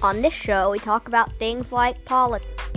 On this show, we talk about things like politics.